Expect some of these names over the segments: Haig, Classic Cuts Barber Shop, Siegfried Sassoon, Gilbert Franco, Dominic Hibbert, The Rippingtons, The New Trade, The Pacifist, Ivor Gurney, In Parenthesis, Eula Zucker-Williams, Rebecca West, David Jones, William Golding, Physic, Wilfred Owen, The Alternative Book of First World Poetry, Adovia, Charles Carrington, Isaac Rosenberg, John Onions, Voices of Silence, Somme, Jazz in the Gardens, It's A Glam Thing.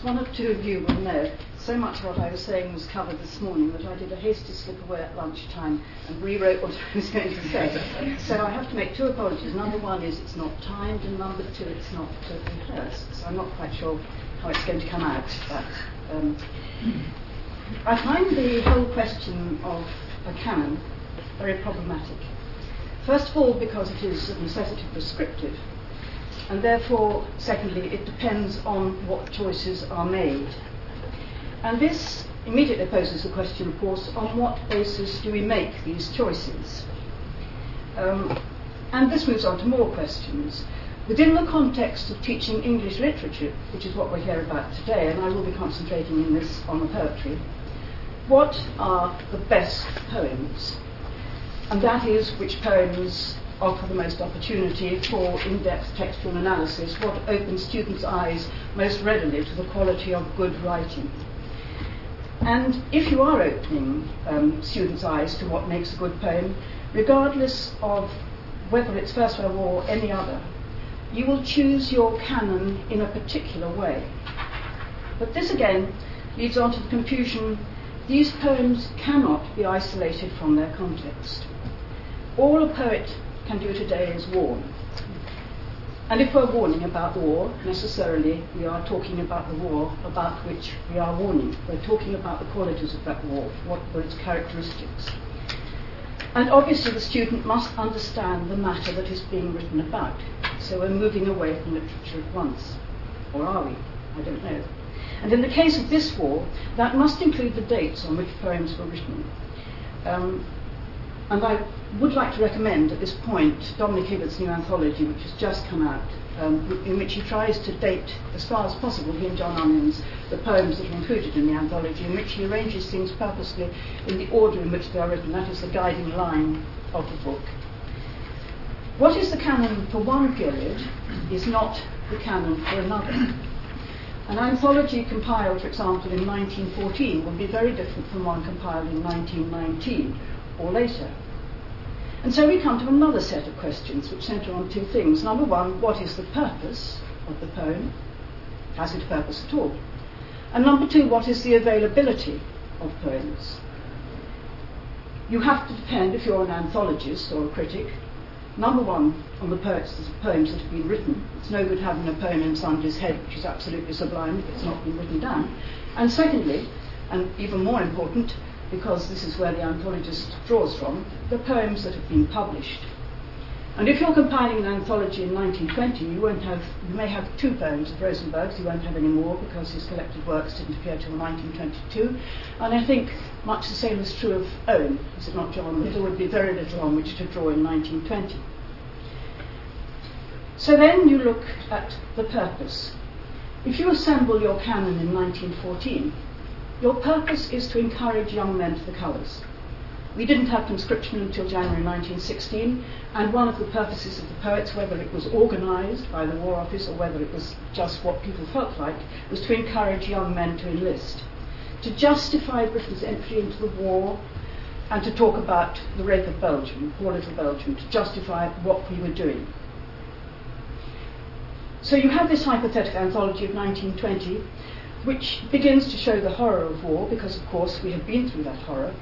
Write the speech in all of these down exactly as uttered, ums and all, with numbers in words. As one or two of you will know, so much of what I was saying was covered this morning that I did a hasty slip away at lunchtime and rewrote what I was going to say. So I have to make two apologies. Number one is it's not timed, and number two, it's not rehearsed. So I'm not quite sure how it's going to come out. But um, I find the whole question of a canon very problematic. First of all, because it is of necessity prescriptive, and therefore, secondly, it depends on what choices are made. And this immediately poses the question, of course, on what basis do we make these choices? Um, and this moves on to more questions. Within the context of teaching English literature, which is what we're here about today, and I will be concentrating in this on the poetry, what are the best poems? And that is, which poems offer the most opportunity for in-depth textual analysis, what opens students' eyes most readily to the quality of good writing. And if you are opening um, students' eyes to what makes a good poem, regardless of whether it's First World War or any other, you will choose your canon in a particular way. But this again leads on to the confusion: these poems cannot be isolated from their context. All a poet can do today is warn. And if we're warning about war, necessarily we are talking about the war about which we are warning. We're talking about the qualities of that war, what were its characteristics. And obviously the student must understand the matter that is being written about. So we're moving away from literature at once. Or are we? I don't know. And in the case of this war, that must include the dates on which poems were written. Um, and I would like to recommend at this point Dominic Hibbert's new anthology, which has just come out, um, in which he tries to date, as far as possible, he and John Onions, the poems that are included in the anthology, in which he arranges things purposely in the order in which they are written. That is the guiding line of the book. What is the canon for one period is not the canon for another. An anthology compiled, for example, in nineteen fourteen will be very different from one compiled in nineteen nineteen or later. And so we come to another set of questions which centre on two things. Number one, what is the purpose of the poem? Has it a purpose at all? And number two, what is the availability of poems? You have to depend, if you're an anthologist or a critic, number one, on the poets, the poems that have been written. It's no good having a poem in somebody's head which is absolutely sublime if it's not been written down. And secondly, and even more important, because this is where the anthologist draws from, the poems that have been published. And if you're compiling an anthology in nineteen twenty, you won't have, you may have two poems of Rosenberg's, you won't have any more because his collected works didn't appear till nineteen twenty-two. And I think much the same is true of Owen, is it not, John? That there would be very little on which to draw in nineteen twenty. So then you look at the purpose. If you assemble your canon in nineteen fourteen, your purpose is to encourage young men to the colours. We didn't have conscription until January nineteen sixteen, and one of the purposes of the poets, whether it was organised by the War Office or whether it was just what people felt like, was to encourage young men to enlist, to justify Britain's entry into the war, and to talk about the rape of Belgium, poor little Belgium, to justify what we were doing. So you have this hypothetical anthology of nineteen twenty, which begins to show the horror of war, because of course we have been through that horror.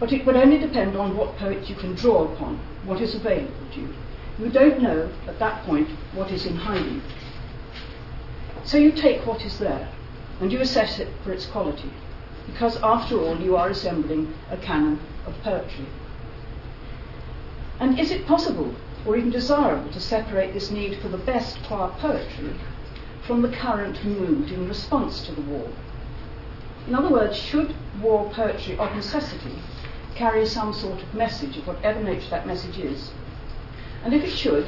But it would only depend on what poets you can draw upon, what is available to you. You don't know, at that point, what is in hiding. So you take what is there, and you assess it for its quality, because after all, you are assembling a canon of poetry. And is it possible, or even desirable, to separate this need for the best qua poetry from the current mood in response to the war? In other words, should war poetry, of necessity, carry some sort of message, of whatever nature that message is? And if it should,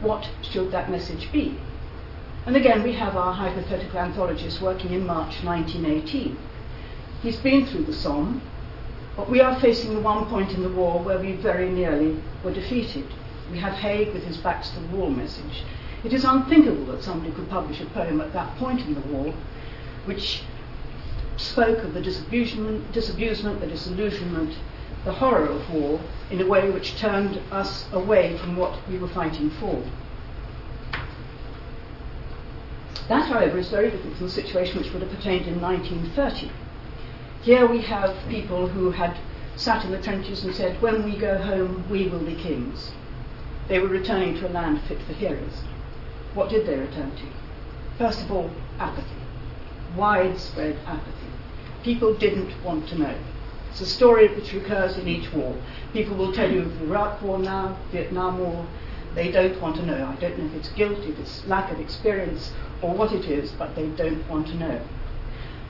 what should that message be? And again, we have our hypothetical anthologist working in March nineteen eighteen. He's been through the Somme, but we are facing the one point in the war where we very nearly were defeated. We have Haig with his backs to the wall message. It is unthinkable that somebody could publish a poem at that point in the war which spoke of the disabusement, disabusement, the disillusionment, the horror of war in a way which turned us away from what we were fighting for. That, however, is very different from the situation which would have pertained in nineteen thirty. Here we have people who had sat in the trenches and said, when we go home, we will be kings. They were returning to a land fit for heroes. What did they return to? First of all, apathy. Widespread apathy. People didn't want to know. It's a story which recurs in each war. People will tell you of the Iraq War now, Vietnam War. They don't want to know. I don't know if it's guilt, if it's lack of experience, or what it is, but they don't want to know.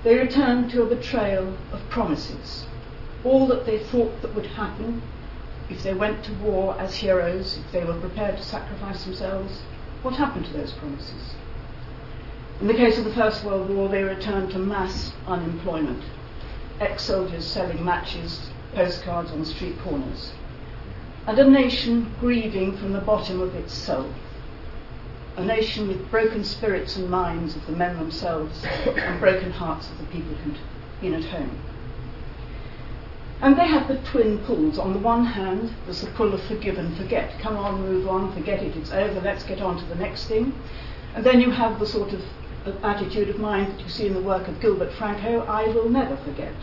They return to a betrayal of promises. All that they thought that would happen if they went to war as heroes, if they were prepared to sacrifice themselves, what happened to those promises? In the case of the First World War, they returned to mass unemployment. Ex-soldiers selling matches, postcards on street corners. And a nation grieving from the bottom of its soul. A nation with broken spirits and minds of the men themselves and broken hearts of the people who'd been at home. And they had the twin pulls. On the one hand, there's the pull of forgive and forget. Come on, move on, forget it, it's over, let's get on to the next thing. And then you have the sort of attitude of mind that you see in the work of Gilbert Franco, I will never forget.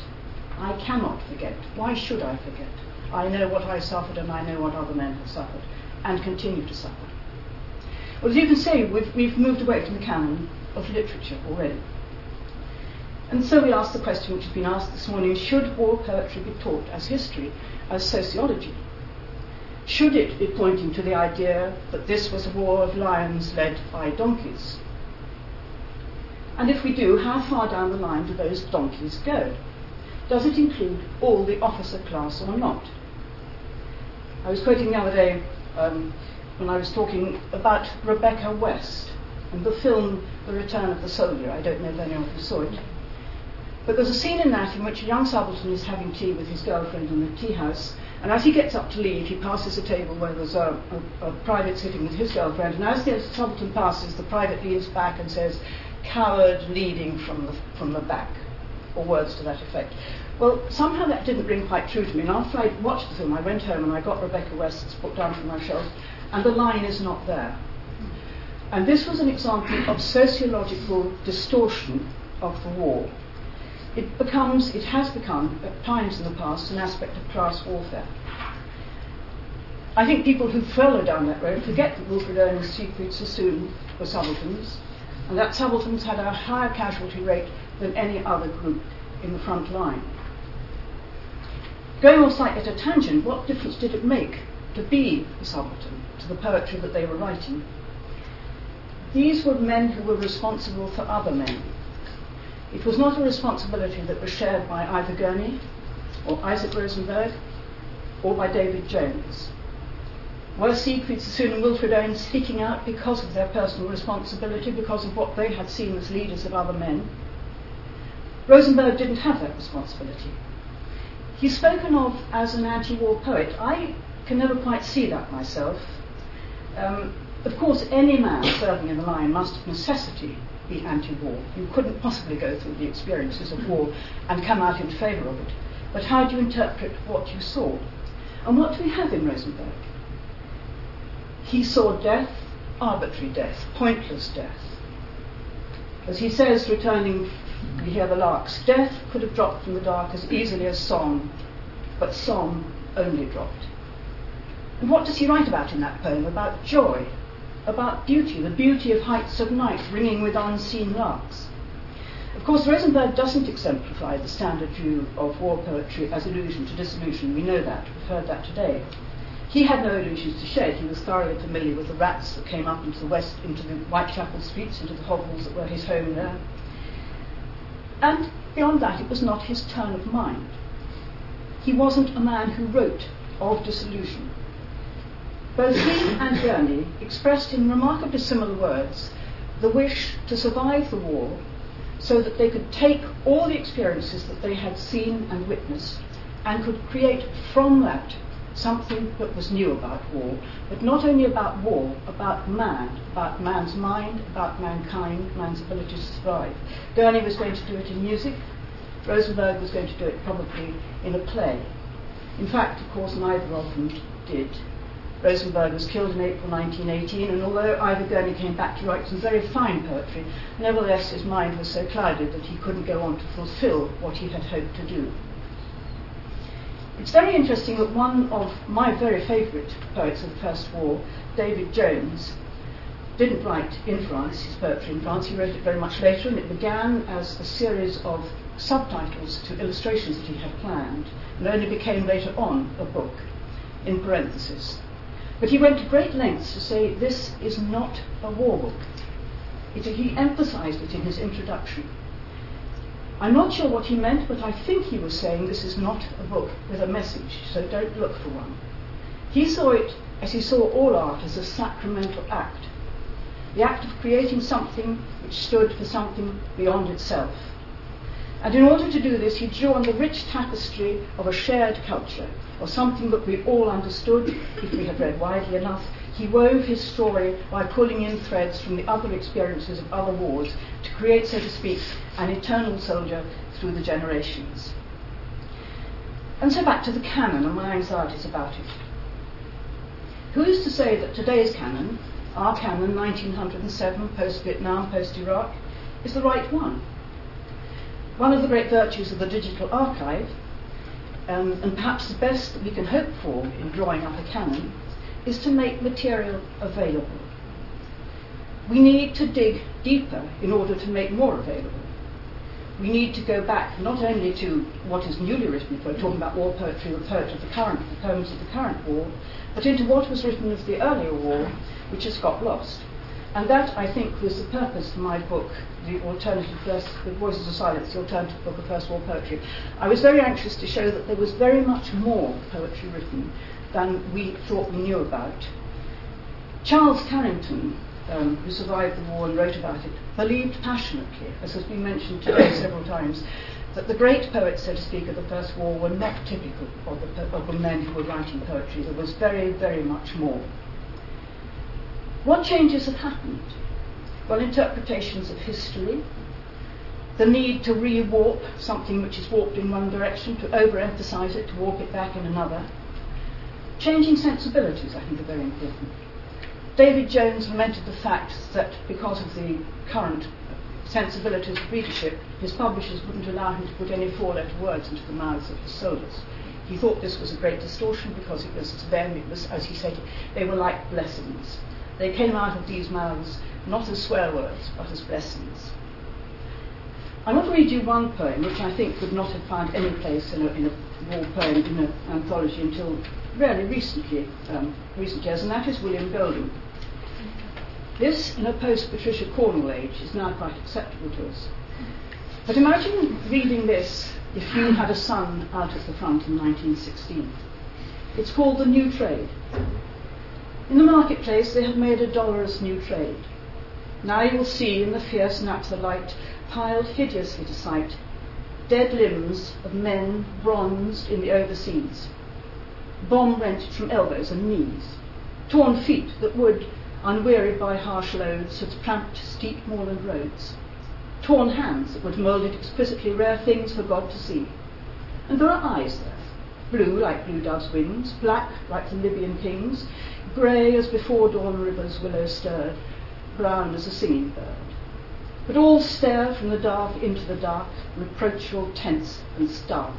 I cannot forget. Why should I forget? I know what I suffered and I know what other men have suffered and continue to suffer. Well, as you can see, we've, we've moved away from the canon of literature already. And so we asked the question which has been asked this morning, should war poetry be taught as history, as sociology? Should it be pointing to the idea that this was a war of lions led by donkeys? And if we do, how far down the line do those donkeys go? Does it include all the officer class or not? I was quoting the other day um, when I was talking about Rebecca West and the film The Return of the Soldier. I don't know if anyone of you saw it. But there's a scene in that in which a young subaltern is having tea with his girlfriend in the tea house, and as he gets up to leave, he passes a table where there's a, a, a private sitting with his girlfriend, and as the subaltern passes, the private leans back and says, coward leading from the, from the back, or words to that effect. Well, somehow that didn't ring quite true to me, and after I watched the film, I went home and I got Rebecca West's book down from my shelf, and the line is not there. And this was an example of sociological distortion of the war. It becomes, it has become, at times in the past, an aspect of class warfare. I think people who follow down that road forget that Wilfred Owen and Siegfried Sassoon were subalterns, and that subalterns had a higher casualty rate than any other group in the front line. Going off slightly at a tangent, what difference did it make to be a subaltern, to the poetry that they were writing? These were men who were responsible for other men. It was not a responsibility that was shared by Ivor Gurney, or Isaac Rosenberg, or by David Jones. Were Siegfried Sassoon and Wilfred Owen sticking out because of their personal responsibility, because of what they had seen as leaders of other men? Rosenberg didn't have that responsibility. He's spoken of as an anti-war poet. I can never quite see that myself. Um, of course, any man serving in the line must of necessity be anti-war. You couldn't possibly go through the experiences of war and come out in favour of it. But how do you interpret what you saw? And what do we have in Rosenberg? He saw death, arbitrary death, pointless death. As he says, returning, we hear the larks, death could have dropped from the dark as easily as song, but song only dropped. And what does he write about in that poem? About joy, about beauty, the beauty of heights of night ringing with unseen larks. Of course, Rosenberg doesn't exemplify the standard view of war poetry as allusion to disillusion. We know that. We've heard that today. He had no illusions to shake. He was thoroughly familiar with the rats that came up into the west, into the Whitechapel streets, into the hovels that were his home there. And beyond that, it was not his turn of mind. He wasn't a man who wrote of disillusion. Both he and Gurney expressed in remarkably similar words the wish to survive the war so that they could take all the experiences that they had seen and witnessed and could create from that something that was new about war, but not only about war, about man, about man's mind, about mankind, man's ability to survive. Gurney was going to do it in music, Rosenberg was going to do it probably in a play. In fact, of course, neither of them did. Rosenberg was killed in April nineteen eighteen, and although Ivor Gurney came back to write some very fine poetry, nevertheless his mind was so clouded that he couldn't go on to fulfill what he had hoped to do. It's very interesting that one of my very favourite poets of the First War, David Jones, didn't write in France his poetry in France. He wrote it very much later, and it began as a series of subtitles to illustrations that he had planned, and only became later on a book, In Parenthesis. But he went to great lengths to say this is not a war book. It, he emphasised it in his introduction. I'm not sure what he meant, but I think he was saying this is not a book with a message, so don't look for one. He saw it, as he saw all art, as a sacramental act, the act of creating something which stood for something beyond itself. And in order to do this, he drew on the rich tapestry of a shared culture, or something that we all understood if we had read widely enough. He wove his story by pulling in threads from the other experiences of other wars to create, so to speak, an eternal soldier through the generations. And so back to the canon and my anxieties about it. Who is to say that today's canon, our canon, nineteen oh seven, post-Vietnam, post-Iraq, is the right one? One of the great virtues of the digital archive, um, and perhaps the best that we can hope for in drawing up a canon, is to make material available. We need to dig deeper in order to make more available. We need to go back not only to what is newly written, if we're talking about war poetry, the poetry of the current, the poems of the current war, but into what was written of the earlier war, which has got lost. And that, I think, was the purpose of my book, The Alternative First, The Voices of Silence, The Alternative Book of First World Poetry. I was very anxious to show that there was very much more poetry written than we thought we knew about. Charles Carrington, um, who survived the war and wrote about it, believed passionately, as has been mentioned today several times, that the great poets, so to speak, of the First War were not typical of the, of the men who were writing poetry. There was very, very much more. What changes have happened? Well, interpretations of history, the need to re-warp something which is warped in one direction, to overemphasize it, to warp it back in another. Changing sensibilities, I think, are very important. David Jones lamented the fact that because of the current sensibilities of readership, his publishers wouldn't allow him to put any four-letter words into the mouths of his soldiers. He thought this was a great distortion because it was to them, it was, as he said, they were like blessings. They came out of these mouths not as swear words, but as blessings. I want to read you one poem which I think would not have found any place in a, in a war poem, in an anthology, until really recently, um, recent years, and that is William Golding. This, in a post-Patricia Cornwell age, is now quite acceptable to us. But imagine reading this if you had a son out at the front in nineteen sixteen. It's called The New Trade. In the marketplace they had made a dolorous new trade. Now you'll see in the fierce natural light, piled hideously to sight, dead limbs of men bronzed in the overseas, bomb wrenched from elbows and knees, torn feet that would, unwearied by harsh loads, have tramped steep moorland roads, torn hands that would moulded exquisitely rare things for God to see. And there are eyes there, blue like blue dove's wings, black like the Libyan kings, grey as before dawn rivers willow stirred, brown as a singing bird. But all stare from the dark into the dark, reproachful, tense and stark.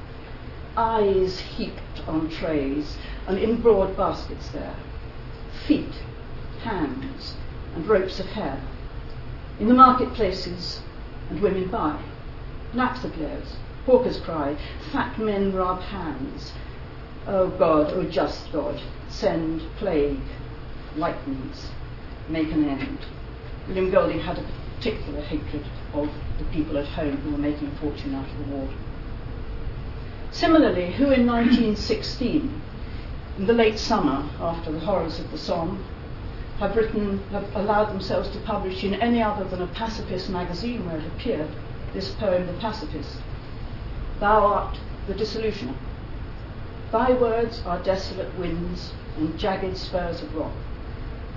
Eyes heaped on trays and in broad baskets there. Feet, hands and ropes of hair. In the marketplaces and women buy. Naphtha glares, hawkers cry, fat men rub hands. O God, O just God, send plague, lightnings, make an end. William Golding had a particular hatred of the people at home who were making a fortune out of the war. Similarly, who in nineteen sixteen, in the late summer after the horrors of the Somme, have written, have allowed themselves to publish in any other than a pacifist magazine where it appeared, this poem, The Pacifist? Thou art the dissolutioner. Thy words are desolate winds and jagged spurs of rock,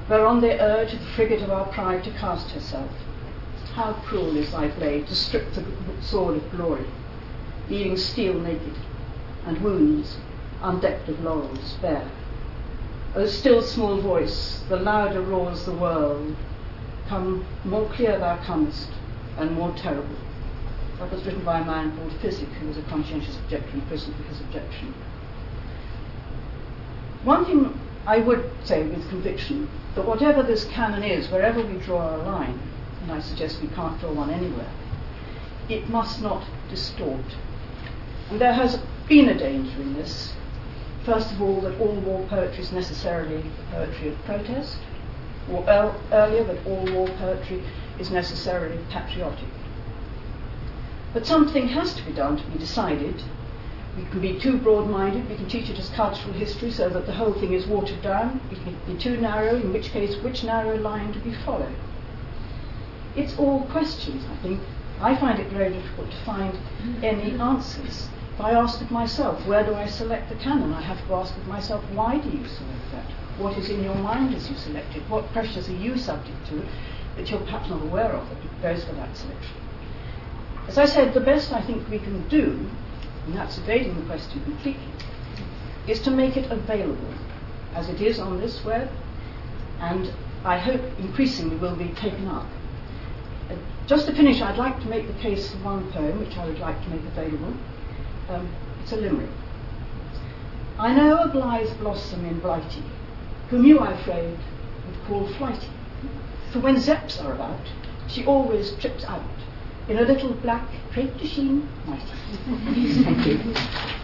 whereon they urge the frigate of our pride to cast herself. How cruel is thy blade to strip the sword of glory, leaving steel naked, and wounds, undecked of laurels, bare. O still small voice, the louder roars the world. Come, more clear thou comest, and more terrible. That was written by a man called Physic, who was a conscientious objector in prison for his objection. One thing I would say with conviction, that whatever this canon is, wherever we draw our line, and I suggest we can't draw one anywhere, it must not distort. And there has been a danger in this. First of all, that all war poetry is necessarily the poetry of protest, or el- earlier that all war poetry is necessarily patriotic. But something has to be done to be decided. We can be too broad-minded, we can teach it as cultural history so that the whole thing is watered down, we can be too narrow, in which case which narrow line do we follow? It's all questions, I think. I find it very difficult to find any answers. If I ask of myself, where do I select the canon? I have to ask of myself, why do you select that? What is in your mind as you select it? What pressures are you subject to that you're perhaps not aware of that goes for that selection? As I said, the best I think we can do, and that's evading the question completely, is to make it available, as it is on this web, and I hope increasingly will be taken up. Uh, just to finish, I'd like to make the case for one poem, which I would like to make available. Um, it's a limerick. I know a blithe blossom in Blighty, whom you, I afraid, would call flighty. For when zeps are about, she always trips out, in a little black crepe de chine nightie. Thank you.